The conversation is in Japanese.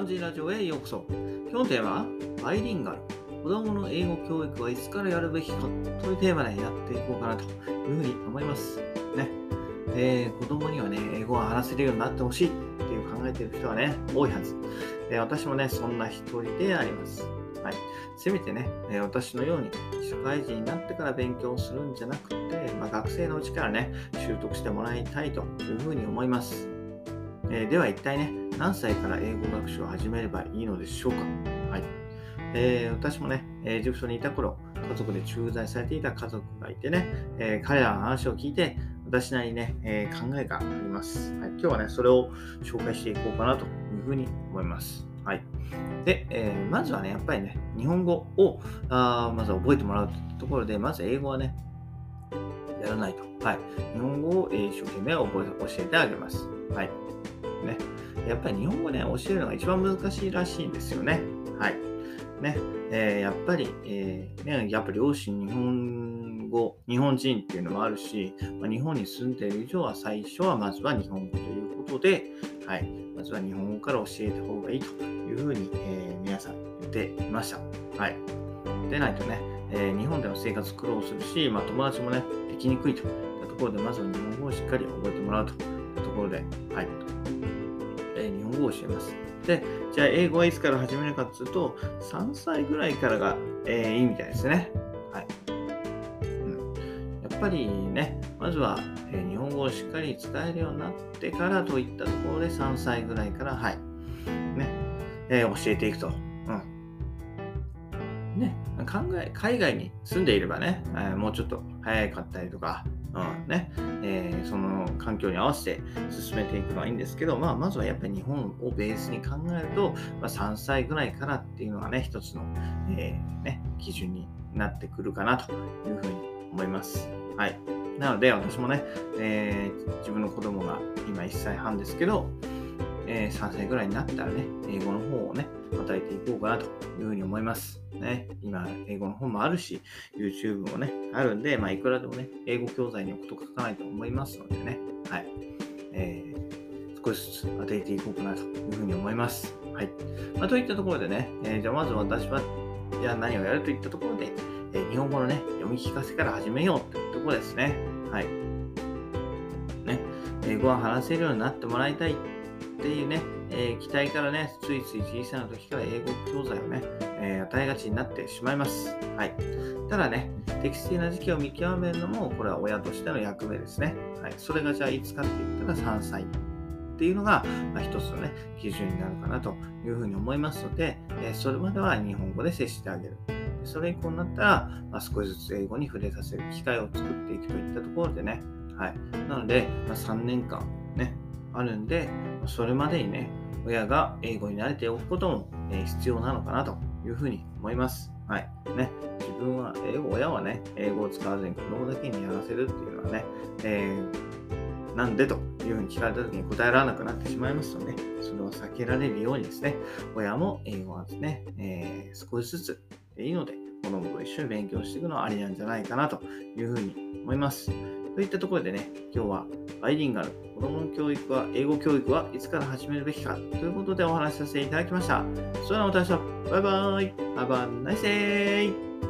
漢字ラジオへようこそ。今日のテーマはバイリンガル、子どもの英語教育はいつからやるべきかというテーマでやっていこうかなというふうに思いますね。子どもにはね、英語を話せるようになってほしいっていう考えている人はね、多いはず。私もね、そんな一人であります。はい、せめてね、私のように社会人になってから勉強するんじゃなくて、学生のうちからね、習得してもらいたいというふうに思います。では一体ね、何歳から英語学習を始めればいいのでしょうか。はい、私もね、エジプトにいた頃、家族で駐在されていた家族がいてね、彼らの話を聞いて、私なりにね、考えがあります。はい、今日はね、それを紹介していこうかなというふうに思います。はい。で、まずはね、やっぱりね、日本語をまず覚えてもらうところで、まず英語はね、やらないと。はい、日本語を一生懸命教えてあげます。はいね、やっぱり日本語ね、教えるのが一番難しいらしいんですよね。はいね、やっぱり両親日本人っていうのもあるし、日本に住んでいる以上は最初はまずは日本語ということで、はい、まずは日本語から教えた方がいいというふうに、皆さん言っていました。はい、でないとね、日本での生活苦労するし、友達もね、できにくいというところで、まずは日本語をしっかり覚えてもらうというところで、はい、日本語を教えます。で、じゃあ英語はいつから始めるかというと、3歳ぐらいからが、いいみたいですね。はい、やっぱりね、まずは、日本語をしっかり使えるようになってからといったところで、3歳ぐらいから、はいね、教えていくと。ね、海外に住んでいればね、もうちょっと早かったりとか、その環境に合わせて進めていくのはいいんですけど、まずはやっぱり日本をベースに考えると、3歳ぐらいからっていうのがね、一つの、基準になってくるかなというふうに思います。はい、なので私もね、自分の子供が今1歳半ですけど、3歳ぐらいになったらね、英語の方をね、与えていこうかなというふうに思います。ね、今、英語の本もあるし、YouTube もね、あるんで、いくらでもね、英語教材にこと書かないと思いますのでね、はい、少しずつ与えていこうかなというふうに思います。はい。といったところでね、じゃあまず私は、じゃあ何をやるといったところで、日本語のね、読み聞かせから始めようというところですね。はい。ね、英語は話せるようになってもらいたいっていうね、期待からね、ついつい小さな時から英語教材をね、与えがちになってしまいます。はい、ただね、適正な時期を見極めるのも、これは親としての役目ですね。はい、それがじゃあいつかって言ったら3歳っていうのが、一つのね、基準になるかなというふうに思いますので、それまでは日本語で接してあげる。それ以降になったら、少しずつ英語に触れさせる機会を作っていくといったところでね、はい、なので、3年間ね、あるんで、それまでにね、親が英語に慣れておくことも必要なのかなというふうに思います。はいね、自分は親はね、英語を使わずに子供だけにやらせるっていうのはね、なんでというふうに聞かれた時に答えられなくなってしまいますので、それを避けられるようにですね、親も英語はですね、少しずつでいいので、子供と一緒に勉強していくのはありなんじゃないかなというふうに思います。といったところでね、今日はバイリンガル、子どもの教育は、英語教育はいつから始めるべきかということでお話しさせていただきました。それではまた明日、バイバイ、Have a nice day!